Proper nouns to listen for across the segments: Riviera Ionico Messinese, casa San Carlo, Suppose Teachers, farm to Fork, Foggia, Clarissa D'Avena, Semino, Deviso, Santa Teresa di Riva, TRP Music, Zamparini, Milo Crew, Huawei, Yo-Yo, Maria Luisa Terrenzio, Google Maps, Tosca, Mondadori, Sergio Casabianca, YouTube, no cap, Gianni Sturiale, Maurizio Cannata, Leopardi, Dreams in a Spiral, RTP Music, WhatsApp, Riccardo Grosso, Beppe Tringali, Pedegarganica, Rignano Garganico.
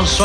Non so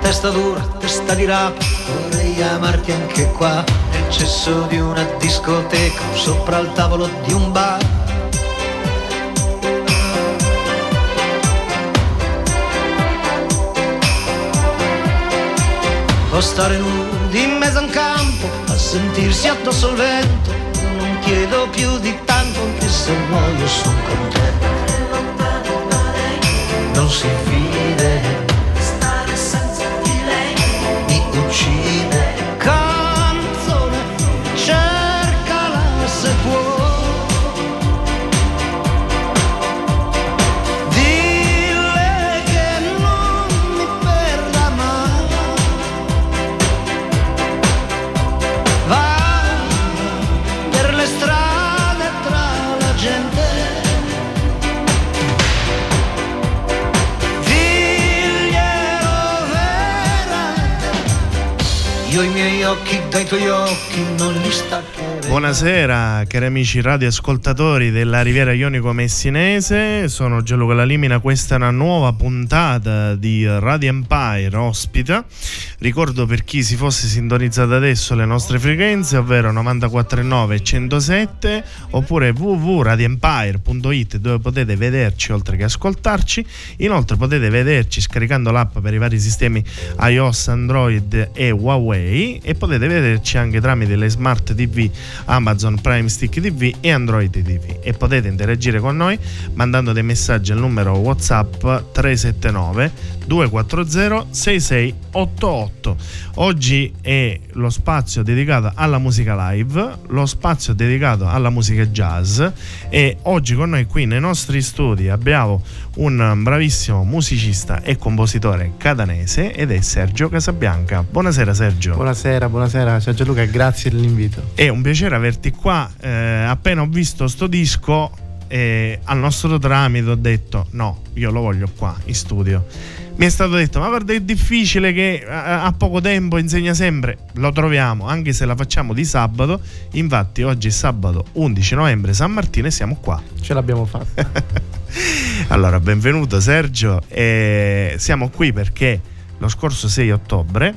Testa dura, testa di rapa, vorrei amarti anche qua, nel cesso di una discoteca, sopra il tavolo di un bar. O stare nudi in mezzo a un campo, a sentirsi addosso il vento, non chiedo più di tanto, anche se muoio son contento. Non si fide. Canzone, cercala se puoi, dille che non mi perda mai, va per le strade tra la gente. Io i miei occhi dai tuoi occhi non li staccherò. Buonasera cari amici radioascoltatori della Riviera Ionico Messinese, sono Gianluca La Limina, questa è una nuova puntata di Radio Empire ospita. Ricordo per chi si fosse sintonizzato adesso le nostre frequenze, ovvero 94.9 107 oppure www.radioempire.it, dove potete vederci oltre che ascoltarci. Inoltre potete vederci scaricando l'app per i vari sistemi iOS, Android e Huawei, e potete vederci anche tramite le Smart TV, Amazon Prime Stick TV e Android TV, e potete interagire con noi mandando dei messaggi al numero WhatsApp 379 240 6688. Oggi è lo spazio dedicato alla musica live, lo spazio dedicato alla musica jazz, e oggi con noi qui nei nostri studi abbiamo un bravissimo musicista e compositore catanese ed è Sergio Casabianca. Buonasera Sergio. Buonasera, ciao Gianluca, grazie dell'invito. È un piacere averti qua. Appena ho visto sto disco, al nostro tramite ho detto no, io lo voglio qua in studio. Mi è stato detto ma guarda è difficile che a poco tempo insegna sempre. Lo troviamo, anche se la facciamo di sabato. Infatti oggi è sabato 11 novembre, San Martino, e siamo qua. Ce l'abbiamo fatta. Allora benvenuto Sergio, siamo qui perché lo scorso 6 ottobre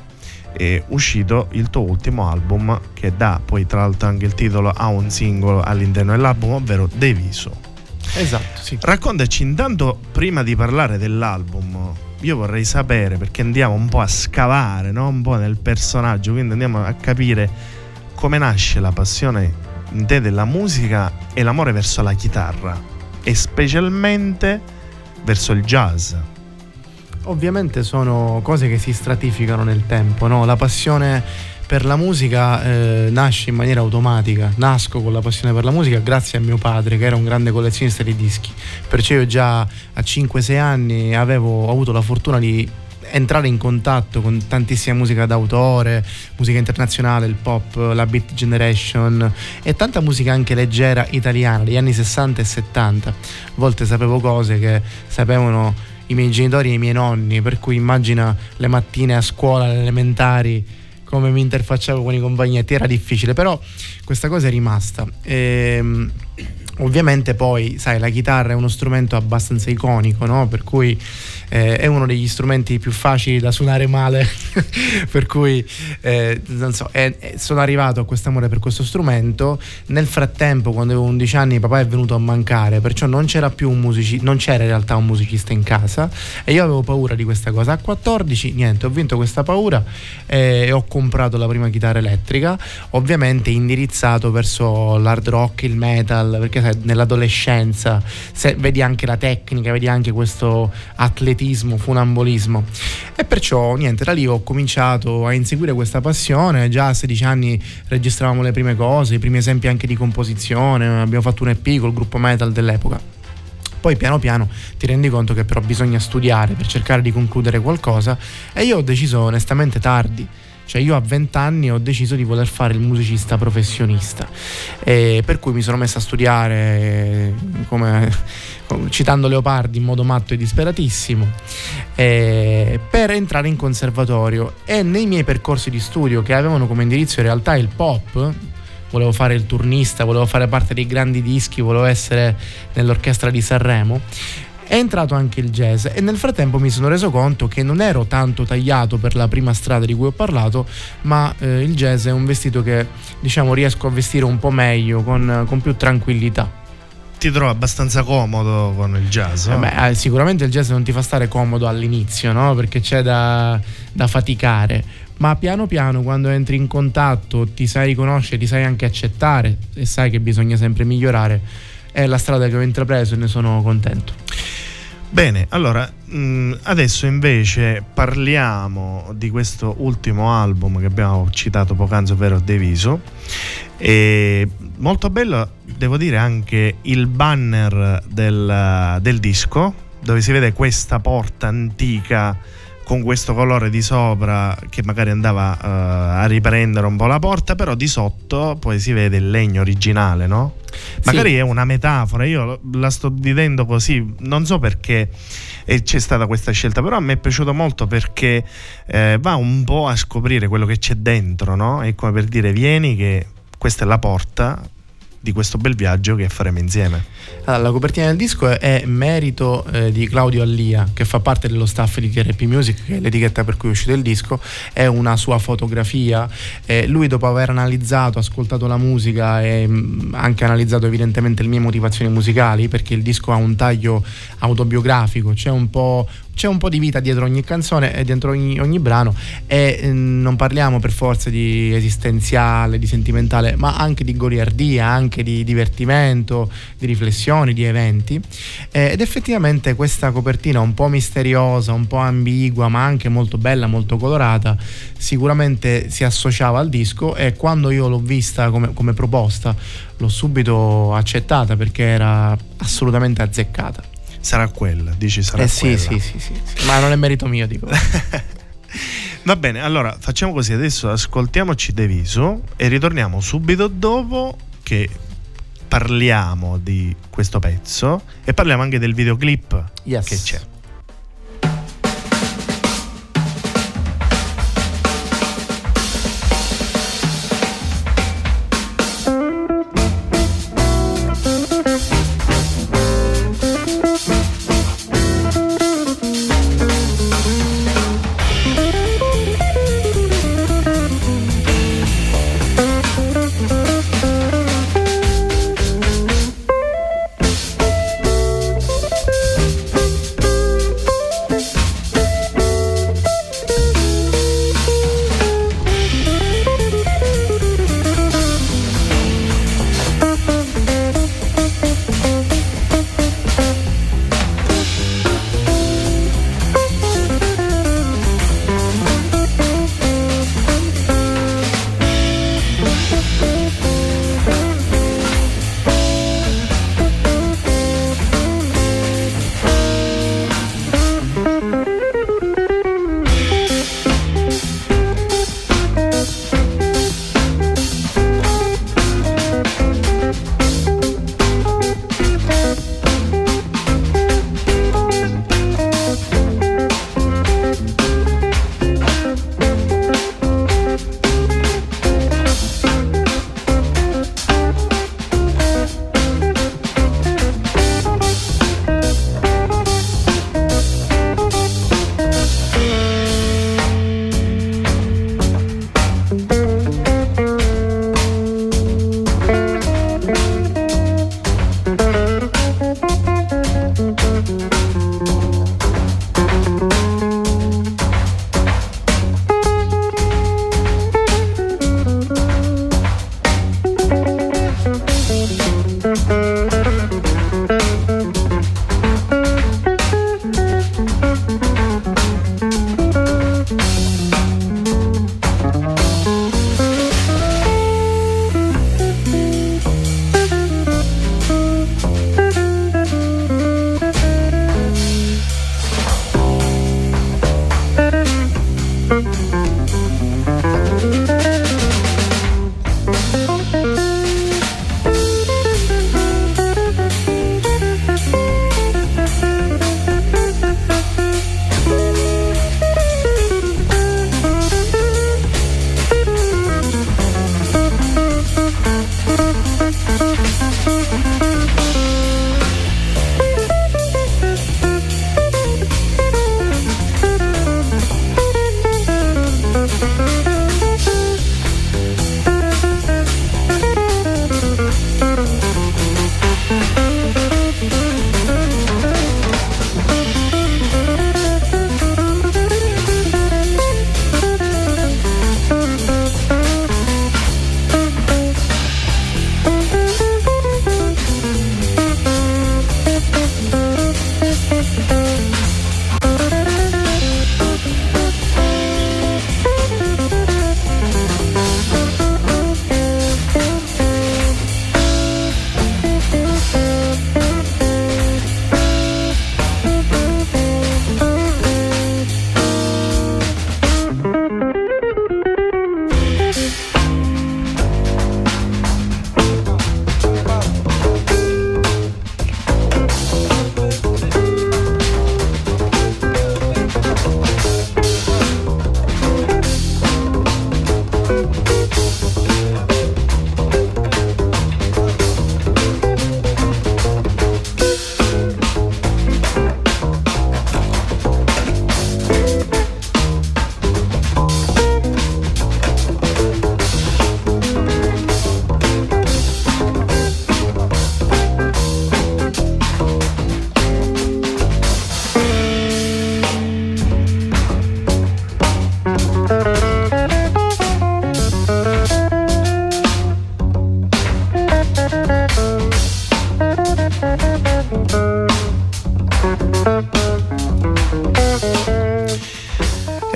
è uscito il tuo ultimo album, che dà poi tra l'altro anche il titolo a un singolo all'interno dell'album, ovvero Deviso. Esatto, sì. Raccontaci intanto, prima di parlare dell'album, io vorrei sapere, perché andiamo un po' a scavare, no? Un po' nel personaggio, quindi andiamo a capire come nasce la passione in te della musica e l'amore verso la chitarra e specialmente verso il jazz. Ovviamente sono cose che si stratificano nel tempo, no? La passione per la musica nasce in maniera automatica. Nasco con la passione per la musica grazie a mio padre, che era un grande collezionista di dischi. Perciò io già a 5-6 anni avevo avuto la fortuna di entrare in contatto con tantissima musica d'autore, musica internazionale, il pop, la beat generation e tanta musica anche leggera italiana degli anni 60 e 70. A volte sapevo cose che sapevano i miei genitori e i miei nonni, per cui immagina le mattine a scuola, alle elementari, come mi interfacciavo con i compagnetti. Era difficile, però questa cosa è rimasta. Ovviamente poi, sai, la chitarra è uno strumento abbastanza iconico, no? Per cui è uno degli strumenti più facili da suonare male, per cui non so, sono arrivato a questo amore per questo strumento. Nel frattempo, quando avevo 11 anni, papà è venuto a mancare, perciò non c'era in realtà un musicista in casa, e io avevo paura di questa cosa. A 14, niente, ho vinto questa paura e ho comprato la prima chitarra elettrica, ovviamente indirizzato verso l'hard rock, il metal, perché sai, nell'adolescenza vedi anche la tecnica, vedi anche questo atletismo, funambolismo, e perciò niente, da lì ho cominciato a inseguire questa passione. Già a 16 anni registravamo le prime cose, i primi esempi anche di composizione, abbiamo fatto un EP col gruppo metal dell'epoca. Poi piano piano ti rendi conto che però bisogna studiare per cercare di concludere qualcosa, e io ho deciso onestamente tardi. Cioè io a 20 anni ho deciso di voler fare il musicista professionista, e per cui mi sono messa a studiare, citando Leopardi, in modo matto e disperatissimo, per entrare in conservatorio. E nei miei percorsi di studio, che avevano come indirizzo in realtà il pop, volevo fare il turnista, volevo fare parte dei grandi dischi, volevo essere nell'orchestra di Sanremo, è entrato anche il jazz, e nel frattempo mi sono reso conto che non ero tanto tagliato per la prima strada di cui ho parlato, ma il jazz è un vestito che, diciamo, riesco a vestire un po' meglio, con più tranquillità. Ti trovo abbastanza comodo con il jazz, no? Beh, sicuramente il jazz non ti fa stare comodo all'inizio, no? Perché c'è da faticare, ma piano piano, quando entri in contatto, ti sai riconoscere, ti sai anche accettare, e sai che bisogna sempre migliorare. È la strada che ho intrapreso e ne sono contento. Bene, allora adesso invece parliamo di questo ultimo album che abbiamo citato poc'anzi, ovvero Deviso. E molto bello, devo dire, anche il banner del disco, dove si vede questa porta antica con questo colore di sopra che magari andava a riprendere un po' la porta, però di sotto poi si vede il legno originale, no? Magari sì. È una metafora, io la sto dicendo così, non so perché c'è stata questa scelta, però a me è piaciuto molto perché va un po' a scoprire quello che c'è dentro, no? È come per dire: vieni che questa è la porta di questo bel viaggio che faremo insieme. Allora, la copertina del disco è merito di Claudio Allia, che fa parte dello staff di TRP Music, che è l'etichetta per cui è uscito il disco. È una sua fotografia, lui, dopo aver analizzato, ascoltato la musica e anche analizzato evidentemente le mie motivazioni musicali, perché il disco ha un taglio autobiografico, c'è un po' di vita dietro ogni canzone e dietro ogni brano, e non parliamo per forza di esistenziale, di sentimentale, ma anche di goliardia, anche di divertimento, di riflessioni, di eventi, ed effettivamente questa copertina un po' misteriosa, un po' ambigua, ma anche molto bella, molto colorata, sicuramente si associava al disco, e quando io l'ho vista come proposta l'ho subito accettata, perché era assolutamente azzeccata. Sarà quella, dici, sarà quella. Sì. Ma non è merito mio, dico. Va bene, allora facciamo così, adesso ascoltiamoci Deviso e ritorniamo subito dopo che parliamo di questo pezzo e parliamo anche del videoclip, yes, che c'è.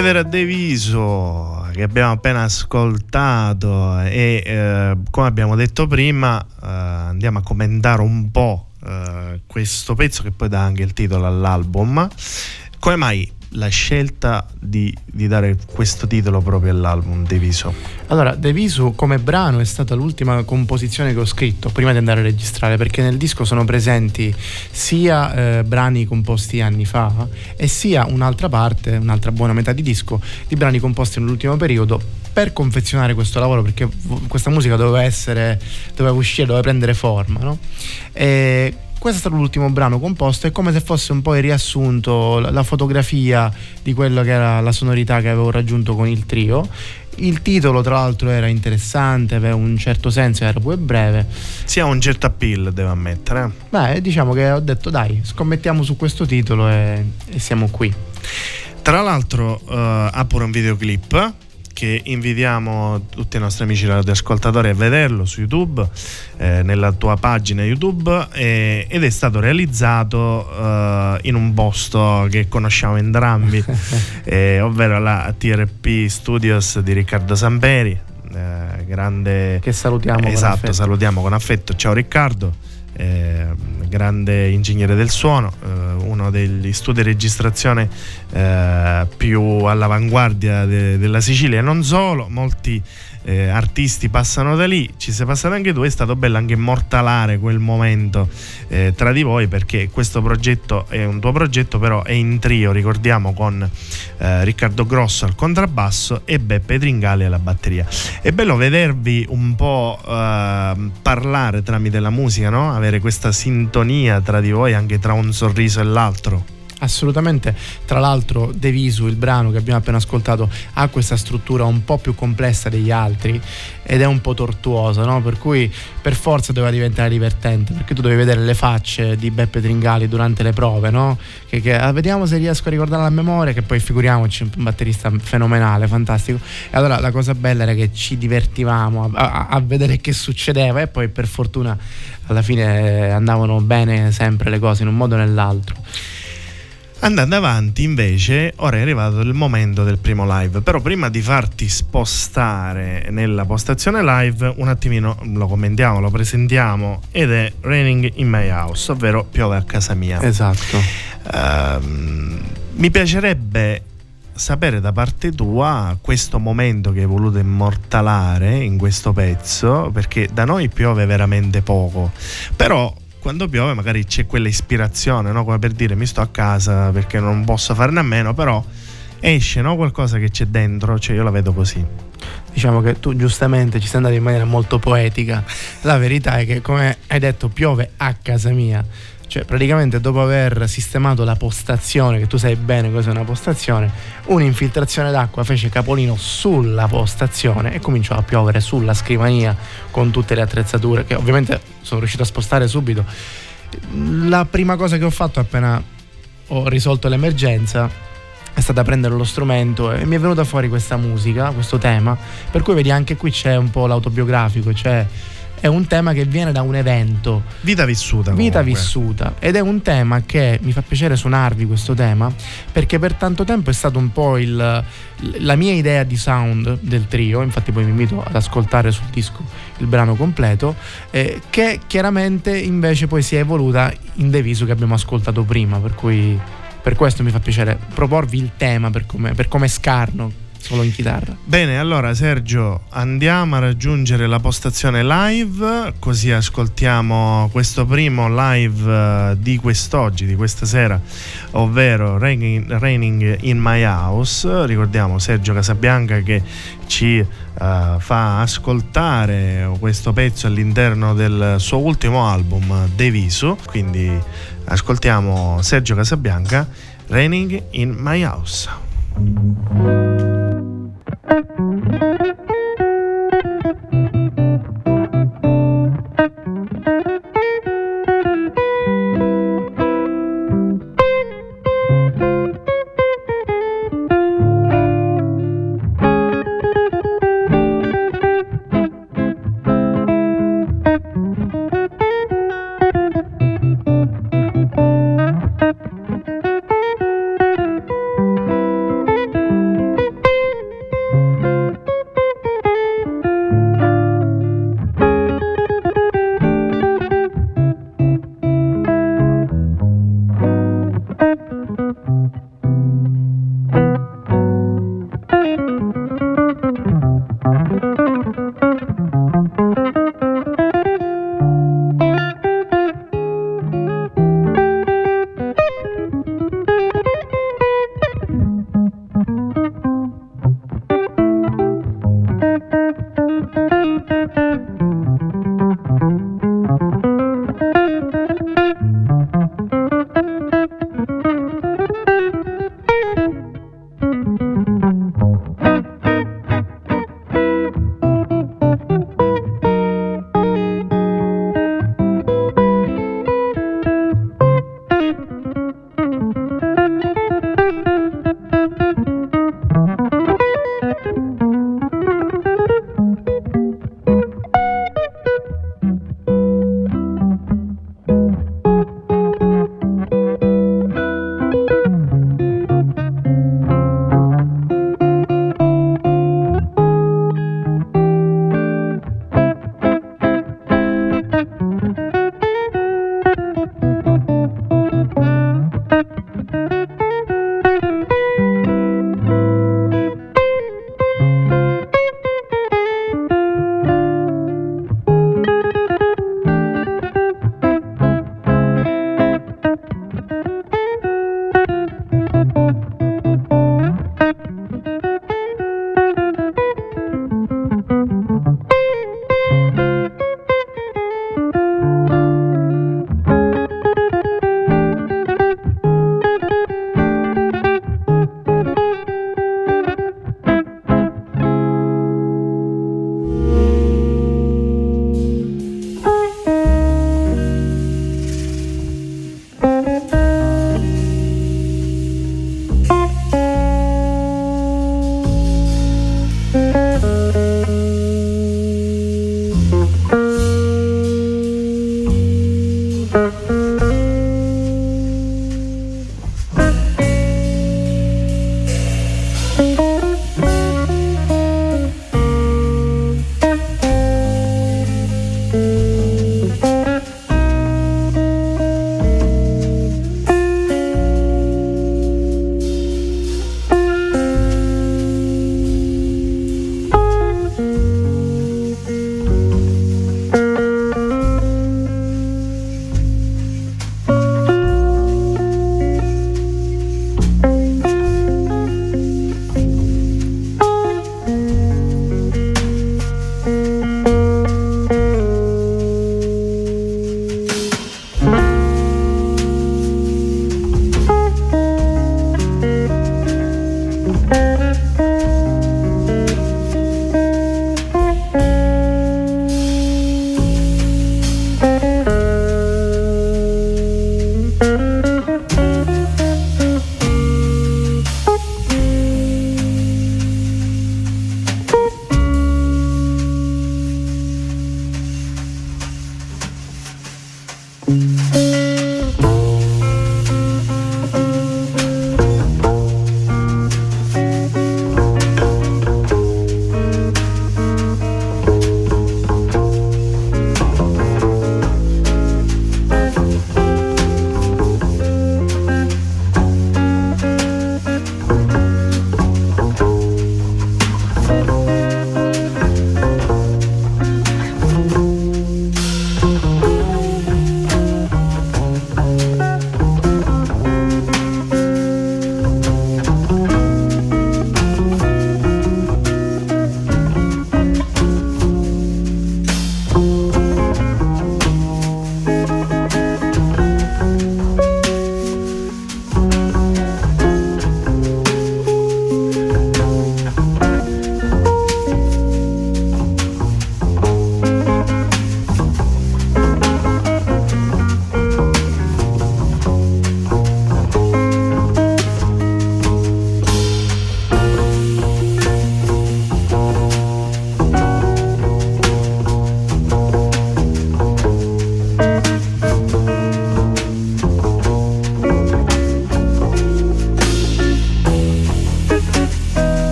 Ed era Deviso che abbiamo appena ascoltato e come abbiamo detto prima andiamo a commentare un po' questo pezzo che poi dà anche il titolo all'album. Come mai la scelta di dare questo titolo proprio all'album Deviso? Allora, Deviso come brano è stata l'ultima composizione che ho scritto prima di andare a registrare, perché nel disco sono presenti sia brani composti anni fa e sia un'altra parte, un'altra buona metà di disco di brani composti nell'ultimo periodo per confezionare questo lavoro, perché questa musica doveva uscire, doveva prendere forma, no? E questo è stato l'ultimo brano composto, è come se fosse un po' il riassunto, la fotografia di quello che era la sonorità che avevo raggiunto con il trio. Il titolo tra l'altro era interessante, aveva un certo senso, era pure breve. Sì, ha un certo appeal, devo ammettere. Beh, diciamo che ho detto dai, scommettiamo su questo titolo e siamo qui. Tra l'altro ha pure un videoclip che invitiamo tutti i nostri amici radioascoltatori a vederlo su YouTube, nella tua pagina YouTube, ed è stato realizzato in un posto che conosciamo entrambi, ovvero la TRP Studios di Riccardo Samperi, grande, che salutiamo, esatto, con salutiamo con affetto. Ciao Riccardo, grande ingegnere del suono, uno degli studi di registrazione più all'avanguardia della Sicilia e non solo. Molti artisti passano da lì, ci sei passato anche tu. È stato bello anche immortalare quel momento tra di voi, perché questo progetto è un tuo progetto, però è in trio, ricordiamo, con Riccardo Grosso al contrabbasso e Beppe Tringali alla batteria. È bello vedervi un po' parlare tramite la musica, no? Avere questa sintonia tra di voi, anche tra un sorriso e l'altro. Assolutamente, tra l'altro Deviso, il brano che abbiamo appena ascoltato, ha questa struttura un po' più complessa degli altri ed è un po' tortuosa, no? Per cui per forza doveva diventare divertente, perché tu dovevi vedere le facce di Beppe Tringali durante le prove, no? Che vediamo se riesco a ricordare la memoria, che poi figuriamoci, un batterista fenomenale, fantastico. E allora la cosa bella era che ci divertivamo a vedere che succedeva, e poi per fortuna alla fine andavano bene sempre le cose in un modo o nell'altro. Andando avanti invece, ora è arrivato il momento del primo live, però prima di farti spostare nella postazione live un attimino lo commentiamo, lo presentiamo, ed è Raining in My House, ovvero Piove a casa mia. Esatto. Mi piacerebbe sapere da parte tua questo momento che hai voluto immortalare in questo pezzo, perché da noi piove veramente poco, però quando piove magari c'è quella ispirazione, no? Come per dire mi sto a casa perché non posso farne a meno, però esce, no? Qualcosa che c'è dentro, cioè io la vedo così. Diciamo che tu giustamente ci sei andato in maniera molto poetica. La verità è che, come hai detto, piove a casa mia. Cioè praticamente dopo aver sistemato la postazione, che tu sai bene cos'è una postazione, un'infiltrazione d'acqua fece capolino sulla postazione e cominciò a piovere sulla scrivania con tutte le attrezzature che ovviamente sono riuscito a spostare subito. La prima cosa che ho fatto appena ho risolto l'emergenza è stata prendere lo strumento e mi è venuta fuori questa musica, questo tema, per cui vedi anche qui c'è un po' l'autobiografico, cioè è un tema che viene da un evento, vita vissuta comunque. Vita vissuta, ed è un tema che mi fa piacere suonarvi, questo tema, perché per tanto tempo è stato un po' la mia idea di sound del trio. Infatti poi vi invito ad ascoltare sul disco il brano completo, che chiaramente invece poi si è evoluta in Deviso che abbiamo ascoltato prima, per cui per questo mi fa piacere proporvi il tema per come scarno solo in chitarra. Bene, allora Sergio, andiamo a raggiungere la postazione live, così ascoltiamo questo primo live di quest'oggi, di questa sera, ovvero Raining in My House. Ricordiamo Sergio Casabianca che ci fa ascoltare questo pezzo all'interno del suo ultimo album Deviso, quindi ascoltiamo Sergio Casabianca, Raining in My House.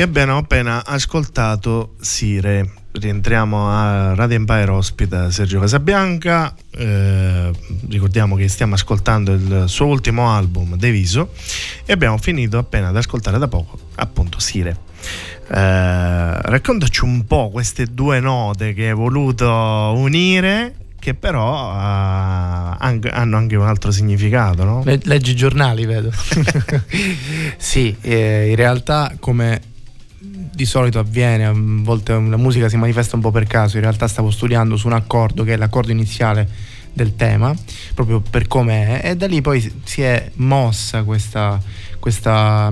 E abbiamo appena ascoltato Sire. Rientriamo a Radio Empire, ospita Sergio Casabianca. Ricordiamo che stiamo ascoltando il suo ultimo album, Deviso, e abbiamo finito appena ad ascoltare da poco, appunto, Sire. Raccontaci un po' queste due note che hai voluto unire, che però hanno anche un altro significato, no? Leggi i giornali, vedo. Sì, in realtà, come di solito avviene, a volte la musica si manifesta un po' per caso. In realtà stavo studiando su un accordo che è l'accordo iniziale del tema, proprio per com'è, e da lì poi si è mossa questa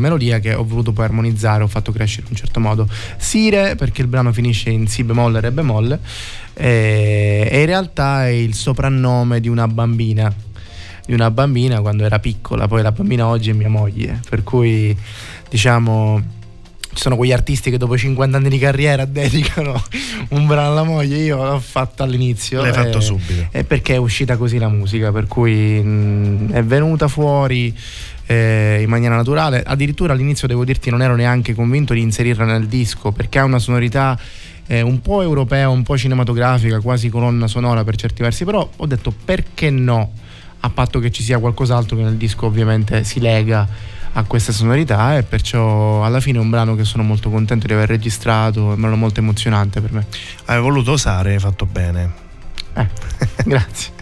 melodia che ho voluto poi armonizzare, ho fatto crescere in un certo modo. Sire perché il brano finisce in si bemolle, re bemolle, e in realtà è il soprannome di una bambina quando era piccola. Poi la bambina oggi è mia moglie, per cui diciamo ci sono quegli artisti che dopo 50 anni di carriera dedicano un brano alla moglie. Io l'ho fatto all'inizio, l'hai fatto subito, e perché è uscita così la musica, per cui è venuta fuori in maniera naturale. Addirittura all'inizio, devo dirti, non ero neanche convinto di inserirla nel disco, perché ha una sonorità un po' europea, un po' cinematografica, quasi colonna sonora per certi versi, però ho detto perché no, a patto che ci sia qualcos'altro che nel disco ovviamente si lega a questa sonorità. E perciò alla fine è un brano che sono molto contento di aver registrato, è un brano molto emozionante per me. Hai voluto osare, hai fatto bene, grazie.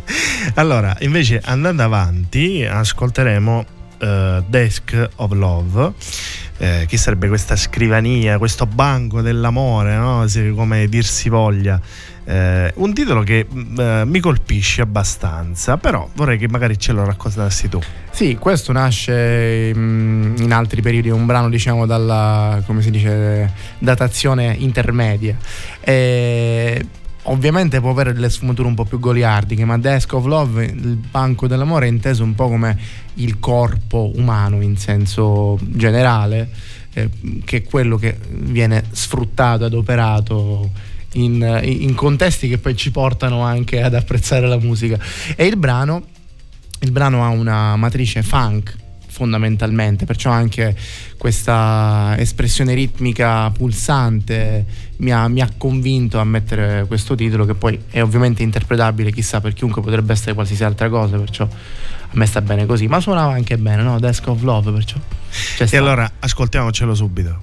Allora, invece, andando avanti, ascolteremo Desk of Love, che sarebbe questa scrivania, questo banco dell'amore, no? Se, come dir si voglia, un titolo che mi colpisce abbastanza, però vorrei che magari ce lo raccontassi tu. Sì, questo nasce in altri periodi, è un brano, diciamo, dalla, come si dice, datazione intermedia, ovviamente può avere delle sfumature un po' più goliardiche, ma Desk of Love, il banco dell'amore, è inteso un po' come il corpo umano in senso generale, che è quello che viene sfruttato, adoperato in contesti che poi ci portano anche ad apprezzare la musica. E il brano ha una matrice funk fondamentalmente, perciò anche questa espressione ritmica pulsante mi ha convinto a mettere questo titolo, che poi è ovviamente interpretabile chissà per chiunque, potrebbe essere qualsiasi altra cosa, perciò a me sta bene così, ma suonava anche bene, no? Desk of Love, perciò. E allora ascoltiamocelo subito.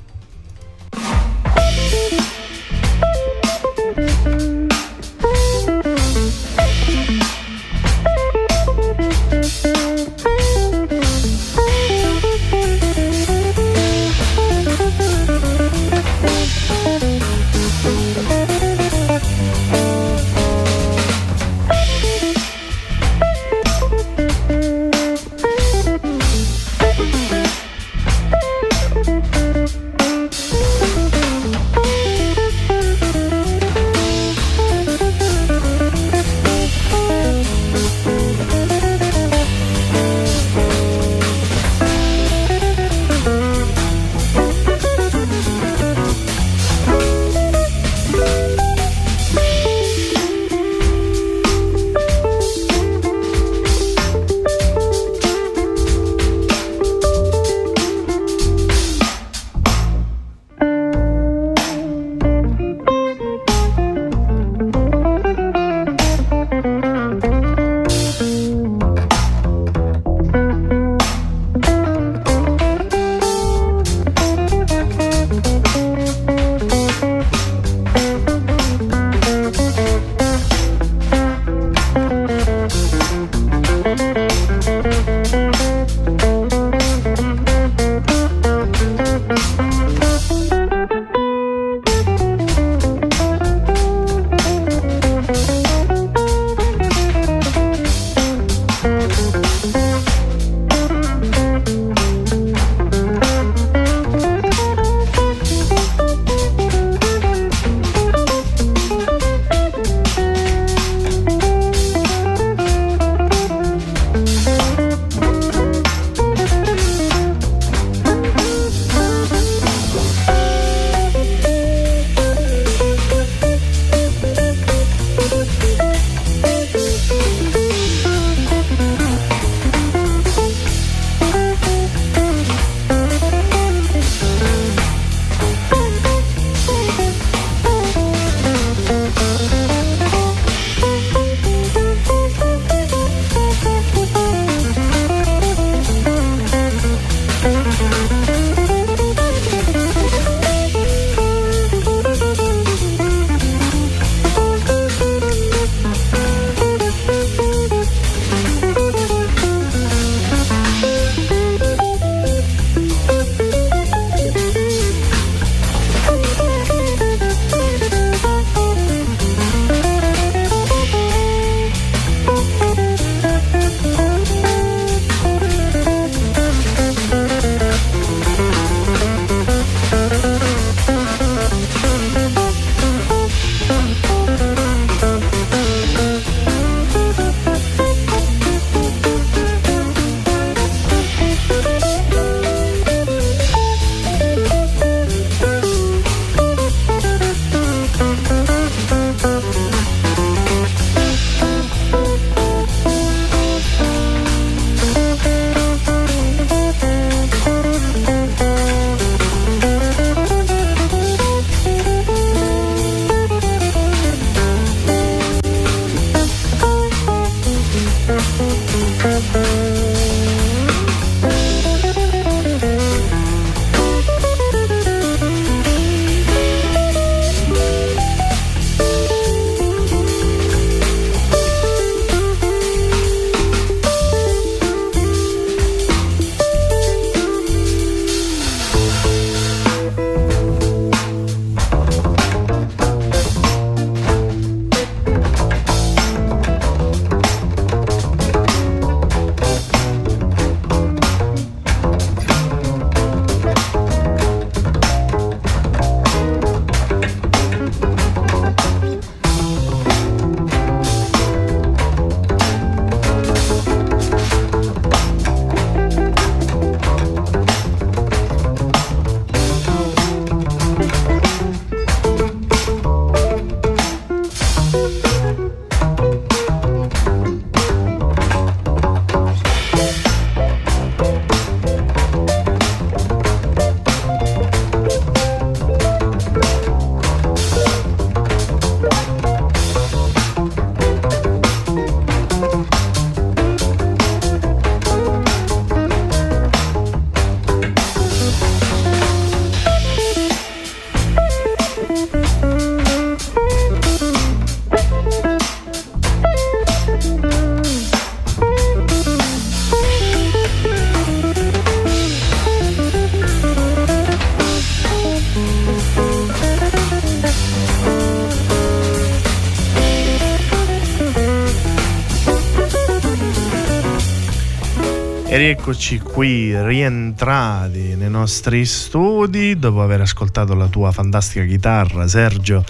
Eccoci qui rientrati nei nostri studi dopo aver ascoltato la tua fantastica chitarra, Sergio,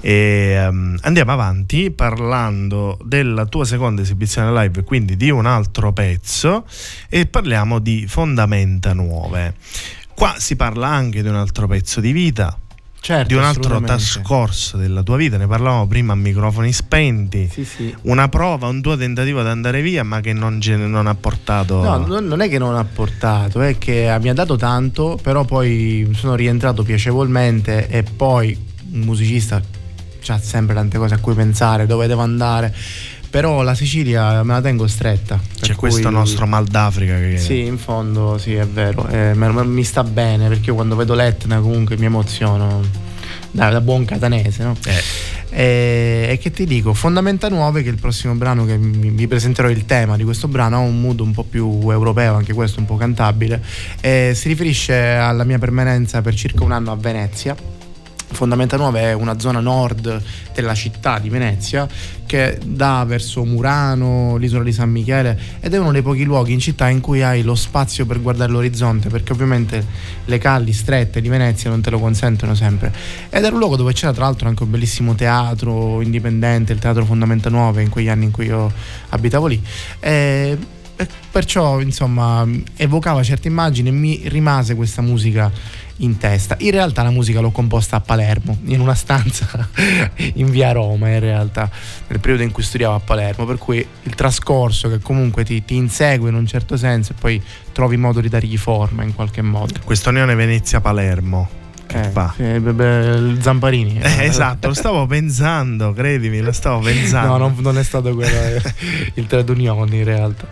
e andiamo avanti parlando della tua seconda esibizione live, quindi di un altro pezzo, e parliamo di Fondamenta Nuove. Qua si parla anche di un altro pezzo di vita, certo, di un altro trascorso della tua vita, ne parlavamo prima a microfoni spenti, sì, sì. Una prova, un tuo tentativo ad andare via ma che non ha portato. No, non è che non ha portato, è che mi ha dato tanto, però poi sono rientrato piacevolmente, e poi un musicista c'ha sempre tante cose a cui pensare, dove devo andare, però la Sicilia me la tengo stretta. C'è questo nostro mal d'Africa che... Sì, in fondo sì, è vero, mi sta bene, perché io quando vedo l'Etna comunque mi emoziono, da buon catanese, no? E che ti dico, Fondamenta Nuove, che è il prossimo brano che vi presenterò, il tema di questo brano ha un mood un po' più europeo, anche questo un po' cantabile, si riferisce alla mia permanenza per circa un anno a Venezia. Fondamenta Nuove è una zona nord della città di Venezia che dà verso Murano, l'isola di San Michele, ed è uno dei pochi luoghi in città in cui hai lo spazio per guardare l'orizzonte, perché ovviamente le calli strette di Venezia non te lo consentono sempre, ed era un luogo dove c'era tra l'altro anche un bellissimo teatro indipendente, il Teatro Fondamenta Nuove, in quegli anni in cui io abitavo lì, e perciò insomma evocava certe immagini e mi rimase questa musica in testa. In realtà la musica l'ho composta a Palermo, in una stanza in via Roma, in realtà nel periodo in cui studiavo a Palermo, per cui il trascorso che comunque ti insegue in un certo senso e poi trovi modo di dargli forma in qualche modo. Questa unione Venezia-Palermo che fa Zamparini esatto, lo stavo pensando, credimi, lo stavo pensando. No, non è stato quello il Tradunioni in realtà.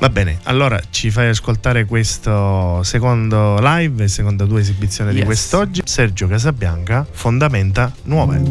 Va bene, allora ci fai ascoltare questo secondo live, seconda tua esibizione, yes, di quest'oggi, Sergio Casabianca, Fondamenta Nuove.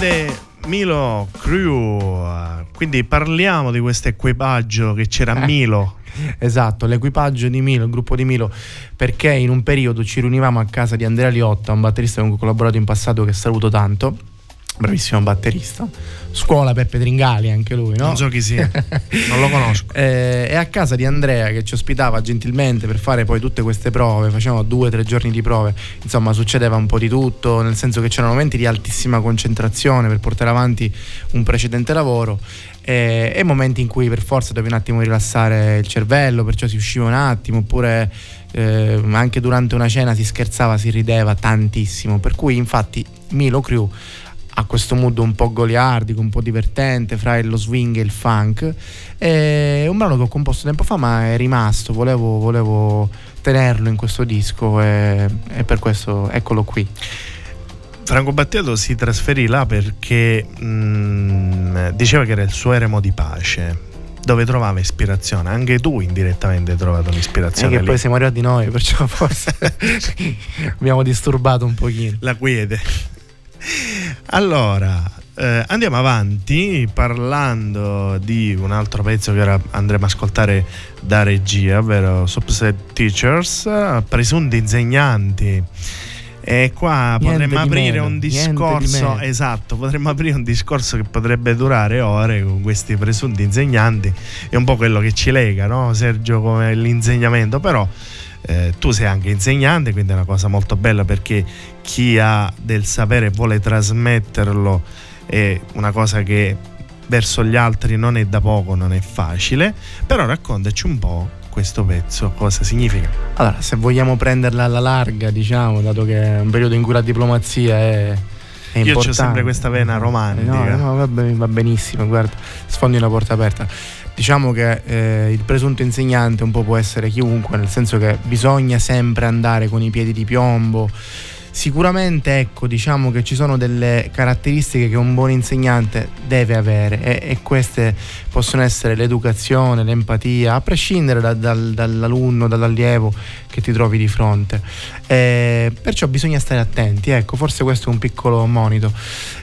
vede Milo Crew, quindi parliamo di questo equipaggio che c'era a Milo. Esatto, l'equipaggio di Milo, il gruppo di Milo, perché in un periodo ci riunivamo a casa di Andrea Liotta, un batterista con cui ho collaborato in passato che saluto tanto, bravissimo batterista, scuola Beppe Tringali anche lui, no? Non so chi sia, non lo conosco. E a casa di Andrea, che ci ospitava gentilmente per fare poi tutte queste prove, facevamo 2-3 giorni di prove, insomma succedeva un po' di tutto, nel senso che c'erano momenti di altissima concentrazione per portare avanti un precedente lavoro e momenti in cui per forza dovevi un attimo rilassare il cervello, perciò si usciva un attimo, oppure anche durante una cena si scherzava, si rideva tantissimo, per cui infatti Milo Crew a questo mood un po' goliardico, un po' divertente, fra lo swing e il funk. È un brano che ho composto tempo fa, ma è rimasto, volevo tenerlo in questo disco e per questo eccolo qui. Franco Battiato si trasferì là perché diceva che era il suo eremo di pace, dove trovava ispirazione. Anche tu indirettamente hai trovato un'ispirazione, che lì poi siamo arrivati noi, perciò forse abbiamo disturbato un pochino la quiete. Allora, andiamo avanti parlando di un altro pezzo che ora andremo a ascoltare da regia, ovvero Suppose Teachers, presunti insegnanti. E qua potremmo aprire un discorso, esatto, potremmo aprire un discorso che potrebbe durare ore con questi presunti insegnanti. È un po' quello che ci lega, no, Sergio, come l'insegnamento, però tu sei anche insegnante, quindi è una cosa molto bella, perché chi ha del sapere e vuole trasmetterlo è una cosa che verso gli altri non è da poco, non è facile. Però raccontaci un po' questo pezzo, cosa significa. Allora, se vogliamo prenderla alla larga, diciamo, dato che è un periodo in cui la diplomazia è importante. Io c'ho sempre questa vena romantica. No, va benissimo, guarda, sfondi una porta aperta. Diciamo che il presunto insegnante un po' può essere chiunque, nel senso che bisogna sempre andare con i piedi di piombo. Sicuramente, ecco, diciamo che ci sono delle caratteristiche che un buon insegnante deve avere e queste possono essere l'educazione, l'empatia, a prescindere dall'alunno, dall'allievo che ti trovi di fronte, perciò bisogna stare attenti, ecco, forse questo è un piccolo monito.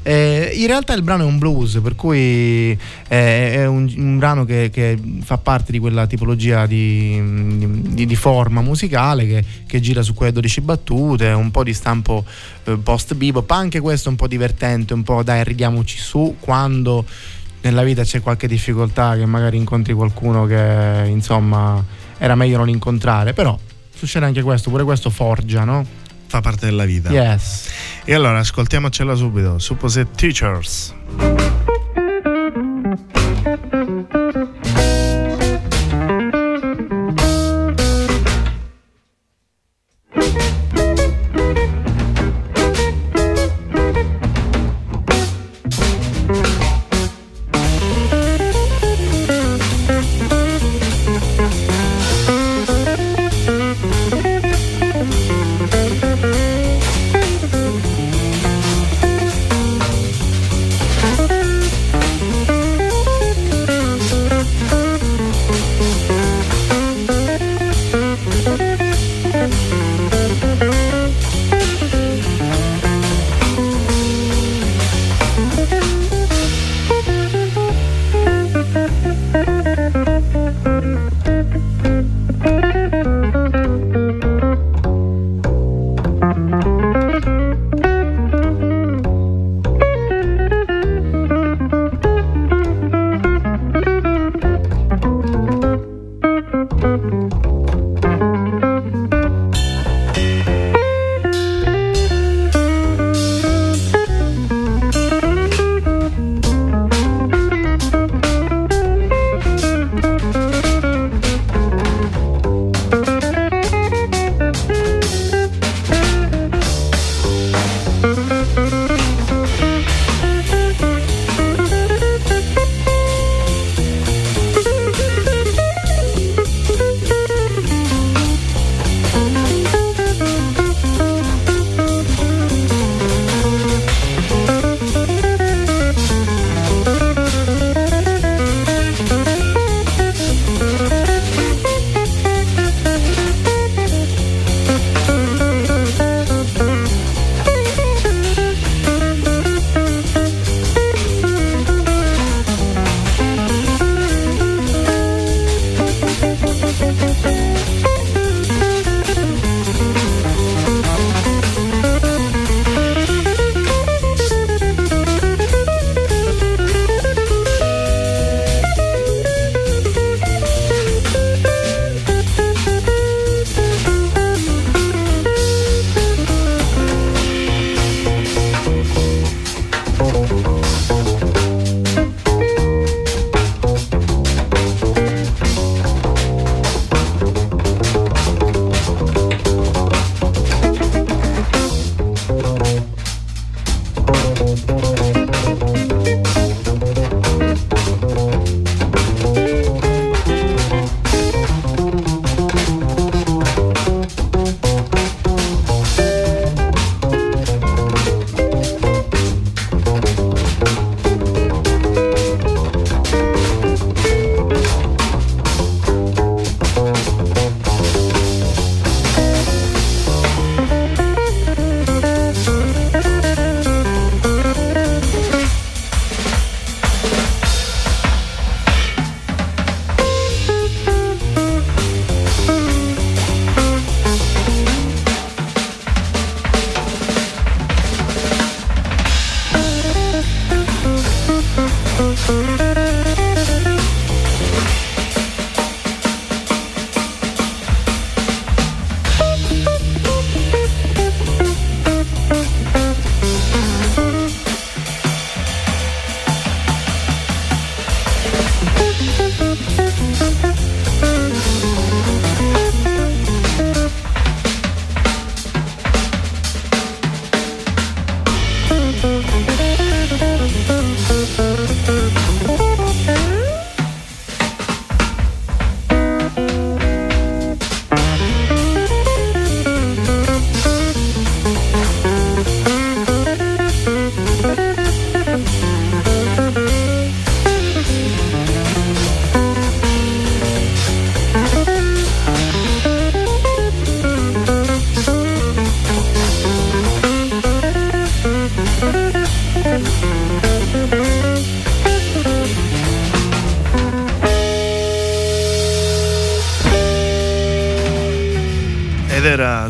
In realtà il brano è un blues, per cui è un brano che fa parte di quella tipologia di forma musicale che gira su quelle 12 battute, un po' di stampo post bebop, anche questo un po' divertente, un po' dai ridiamoci su quando nella vita c'è qualche difficoltà, che magari incontri qualcuno che insomma era meglio non incontrare, però succede anche questo, pure questo forgia, no? Fa parte della vita. Yes. E allora ascoltiamocela subito, Suppose Teachers.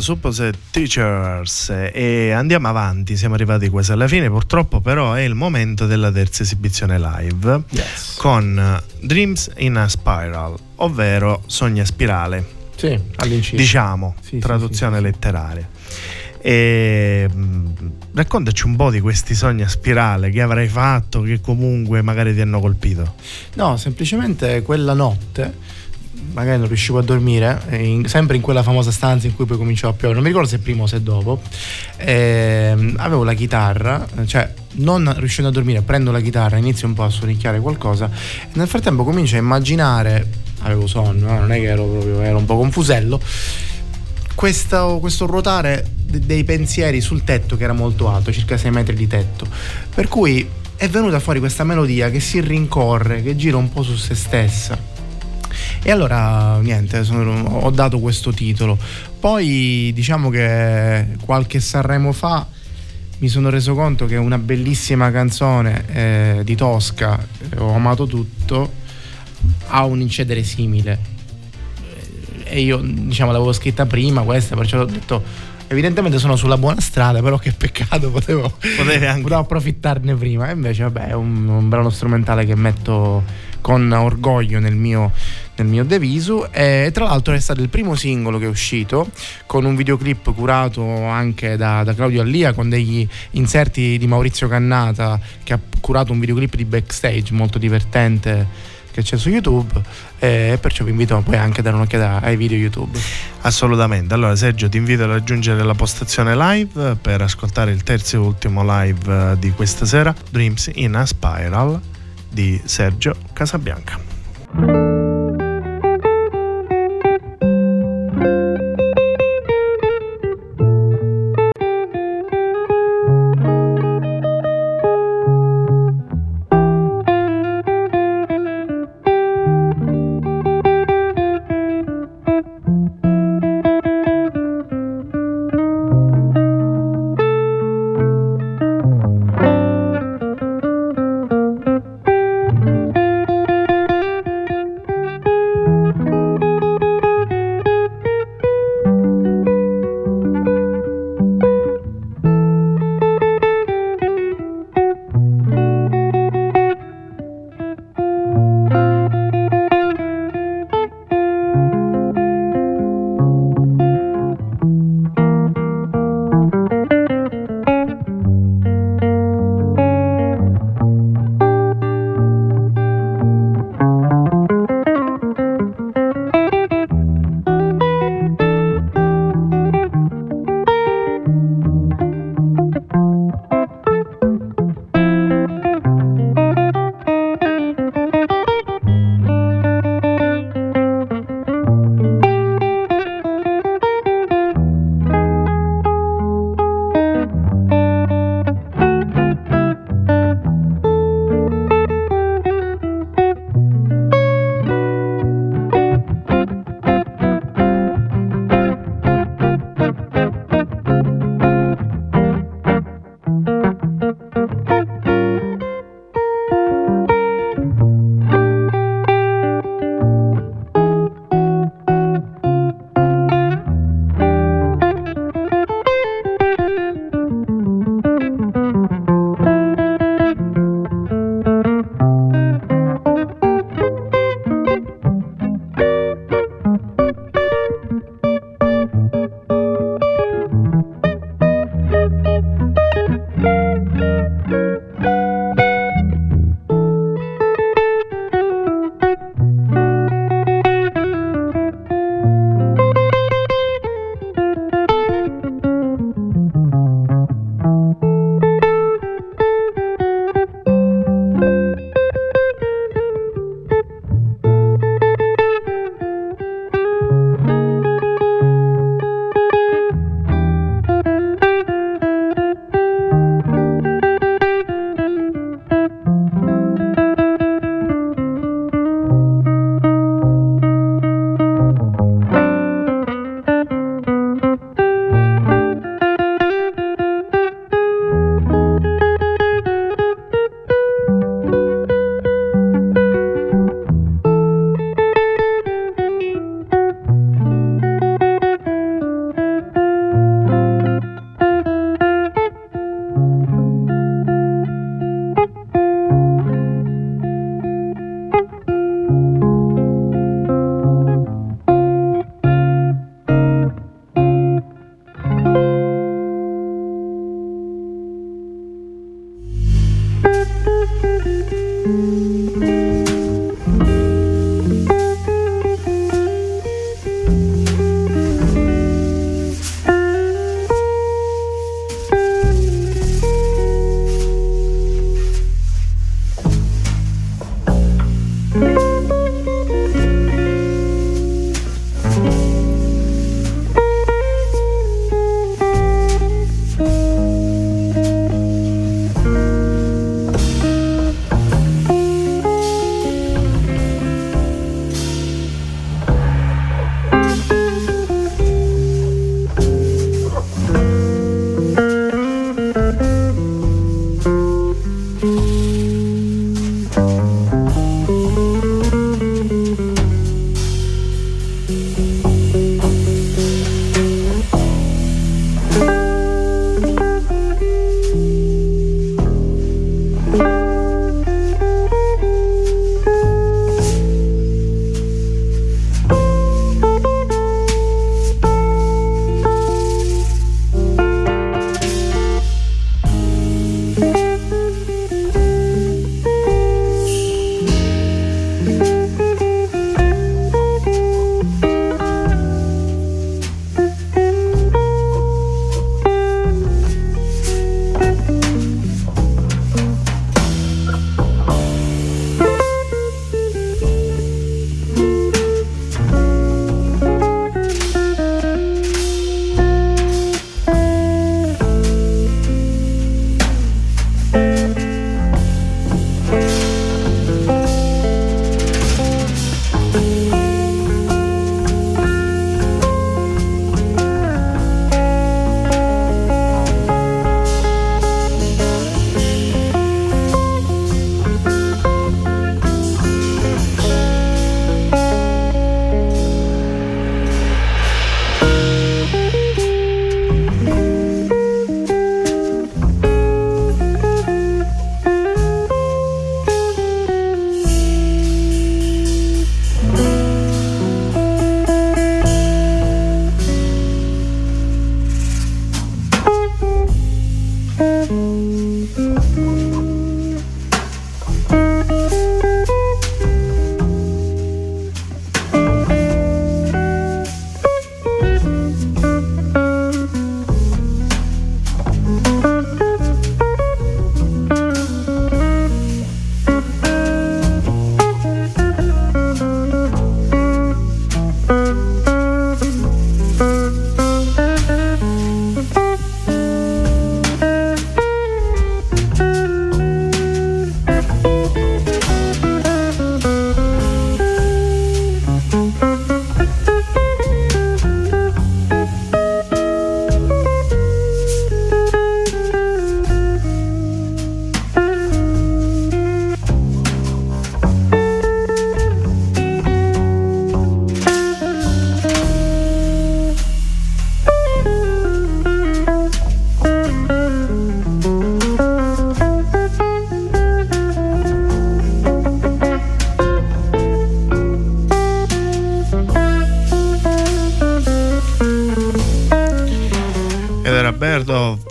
Suppose Teachers, e andiamo avanti, siamo arrivati quasi alla fine purtroppo, però è il momento della terza esibizione live, yes, con Dreams in a Spiral, ovvero Sogni a spirale, sì, all'incirca, diciamo, sì, traduzione sì, letteraria. E raccontaci un po' di questi sogni a spirale che avrai fatto, che comunque magari ti hanno colpito. No, semplicemente quella notte magari non riuscivo a dormire, sempre in quella famosa stanza in cui poi cominciava a piovere, non mi ricordo se prima o se dopo, avevo la chitarra, cioè non riuscendo a dormire prendo la chitarra, inizio un po' a suonicchiare qualcosa e nel frattempo comincio a immaginare, avevo sonno, non è che ero proprio, ero un po' confusello, questo ruotare dei pensieri sul tetto che era molto alto, circa 6 metri di tetto, per cui è venuta fuori questa melodia che si rincorre, che gira un po' su se stessa, e allora niente, ho dato questo titolo. Poi diciamo che qualche Sanremo fa mi sono reso conto che una bellissima canzone di Tosca, Ho amato tutto, ha un incedere simile, e io diciamo l'avevo scritta prima questa, perciò ho detto evidentemente sono sulla buona strada, però che peccato, potevo approfittarne prima, e invece vabbè è un brano strumentale che metto con orgoglio nel mio Deviso, e tra l'altro è stato il primo singolo che è uscito con un videoclip curato anche da Claudio Allia, con degli inserti di Maurizio Cannata che ha curato un videoclip di backstage molto divertente che c'è su YouTube, e perciò vi invito poi anche a dare un'occhiata ai video YouTube. Assolutamente. Allora Sergio, ti invito a raggiungere la postazione live per ascoltare il terzo e ultimo live di questa sera, Dreams in a Spiral di Sergio Casabianca.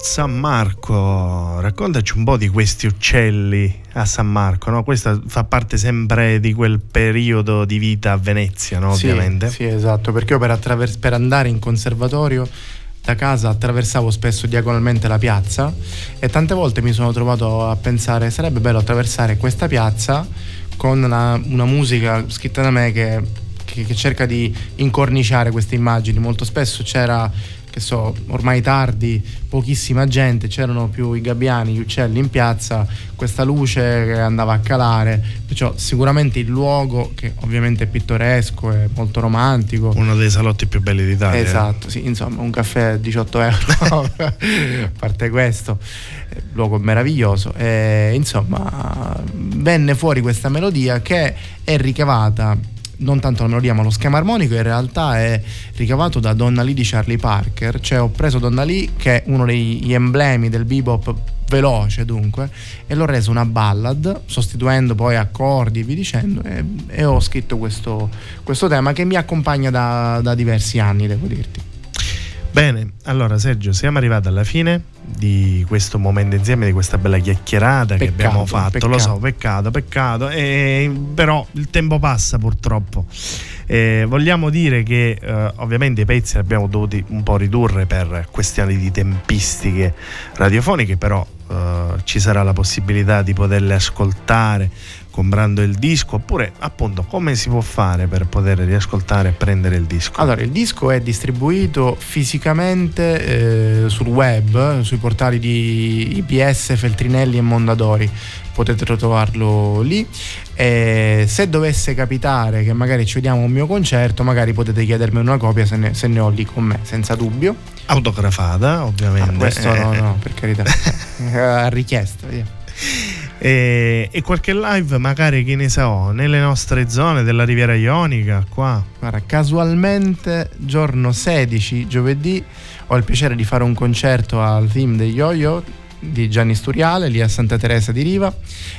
San Marco, raccontaci un po' di questi uccelli a San Marco, no? Questa fa parte sempre di quel periodo di vita a Venezia, no? Sì, ovviamente. Sì, esatto, perché io per andare in conservatorio da casa attraversavo spesso diagonalmente la piazza e tante volte mi sono trovato a pensare sarebbe bello attraversare questa piazza con una musica scritta da me che cerca di incorniciare queste immagini. Molto spesso c'era, che so, ormai tardi, pochissima gente, c'erano più i gabbiani, gli uccelli in piazza, questa luce che andava a calare, perciò sicuramente il luogo, che ovviamente è pittoresco, è molto romantico, uno dei salotti più belli d'Italia. Esatto, sì, insomma, un caffè a 18 euro, a parte questo, luogo meraviglioso. E insomma venne fuori questa melodia che è ricavata, non tanto la melodia ma lo schema armonico in realtà è ricavato da Donna Lee di Charlie Parker, cioè ho preso Donna Lee, che è uno degli emblemi del bebop veloce dunque, e l'ho reso una ballad sostituendo poi accordi e vi dicendo, e ho scritto questo tema che mi accompagna da diversi anni, devo dirti. Bene, allora Sergio, siamo arrivati alla fine di questo momento insieme, di questa bella chiacchierata che abbiamo fatto. Peccato. Lo so, peccato, però il tempo passa purtroppo. Vogliamo dire che ovviamente i pezzi li abbiamo dovuti un po' ridurre per questioni di tempistiche radiofoniche, però ci sarà la possibilità di poterle ascoltare comprando il disco, oppure appunto come si può fare per poter riascoltare e prendere il disco? Allora, il disco è distribuito fisicamente sul web, sui portali di IPS, Feltrinelli e Mondadori, potete trovarlo lì. E se dovesse capitare che magari ci vediamo a un mio concerto, magari potete chiedermi una copia se ne ho lì con me, senza dubbio. Autografata, ovviamente. Questo no, per carità, a richiesta, vediamo. E qualche live magari, che ne so, nelle nostre zone della Riviera Ionica qua. Guarda, casualmente giorno 16, giovedì, ho il piacere di fare un concerto al theme dei Yo-Yo di Gianni Sturiale lì a Santa Teresa di Riva,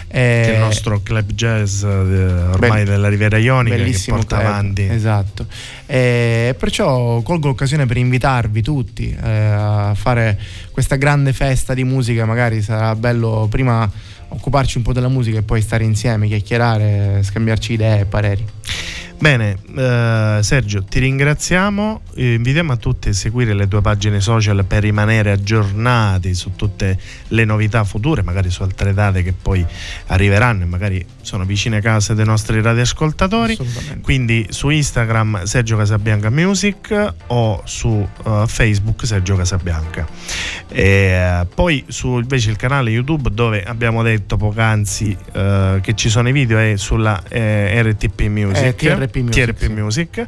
che è il nostro club jazz ormai della Riviera Ionica, che porta club avanti. Esatto, perciò colgo l'occasione per invitarvi tutti a fare questa grande festa di musica. Magari sarà bello prima occuparci un po' della musica e poi stare insieme, chiacchierare, scambiarci idee e pareri. Bene, Sergio, ti ringraziamo, invitiamo a tutti a seguire le tue pagine social per rimanere aggiornati su tutte le novità future, magari su altre date che poi arriveranno e magari sono vicine a casa dei nostri radioascoltatori. Quindi su Instagram Sergio Casabianca Music o su Facebook Sergio Casabianca, e poi su invece il canale YouTube, dove abbiamo detto poc'anzi che ci sono i video, è sulla RTP Music, TRP Music.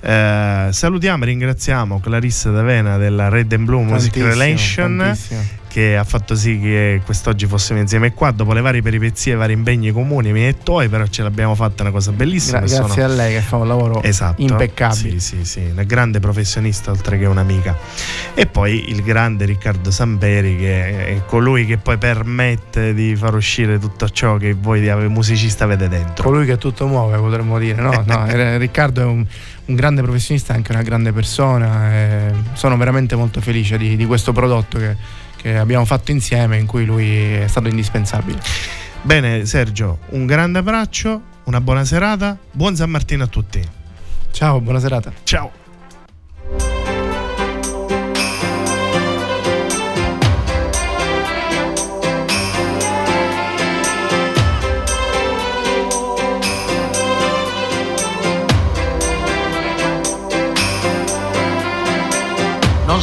Salutiamo e ringraziamo Clarissa D'Avena della Red and Blue Music Relation, che ha fatto sì che quest'oggi fossimo insieme qua, dopo le varie peripezie, vari impegni comuni miei e tuoi, però ce l'abbiamo fatta, una cosa bellissima. Grazie a lei che fa un lavoro impeccabile. Sì, una grande professionista oltre che un'amica. E poi il grande Riccardo Samperi, che è colui che poi permette di far uscire tutto ciò che voi musicista avete dentro. Colui che tutto muove, potremmo dire, no? Riccardo è un grande professionista, anche una grande persona. Sono veramente molto felice di questo prodotto che abbiamo fatto insieme, in cui lui è stato indispensabile. Bene Sergio, un grande abbraccio, una buona serata, buon San Martino a tutti. Ciao, buona serata. Ciao. Non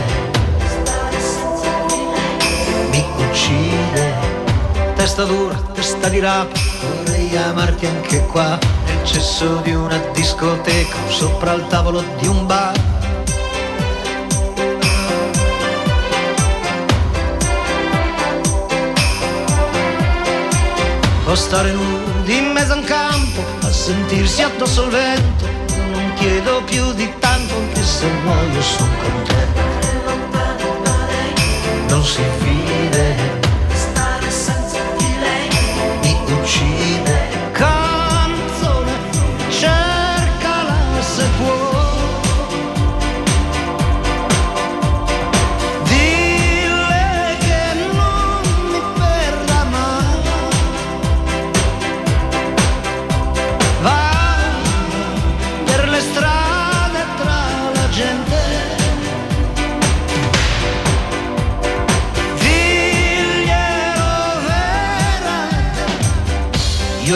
Uccide, testa dura, testa di rapa, vorrei amarti anche qua, nel cesso di una discoteca, sopra il tavolo di un bar. O stare nudi in mezzo a un campo, a sentirsi addosso il vento, non chiedo più di tanto, anche se muoio sono contento. Non si fide, stare senza di lei mi uccide. Canzone, cercala se puoi, dille che non mi perda mai. Va per le strade tra la gente, io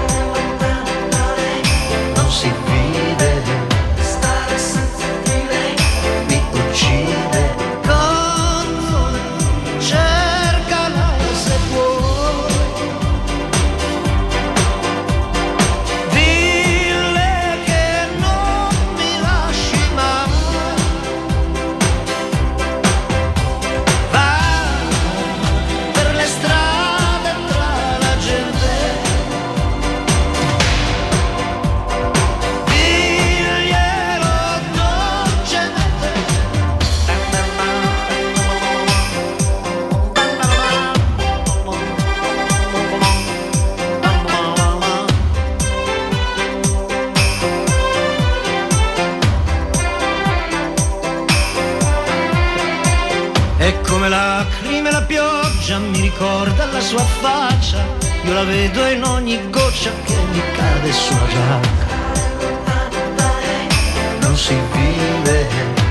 Non si vive, stare senza di lei mi uccide. Con cercala se vuoi, dille che non mi lasci mai. Va per le strade tra la gente, diglielo dolcemente. E come lacrime la pioggia mi ricorda la sua faccia, io la vedo in ogni goccia che mi cade sulla giacca. Non si vive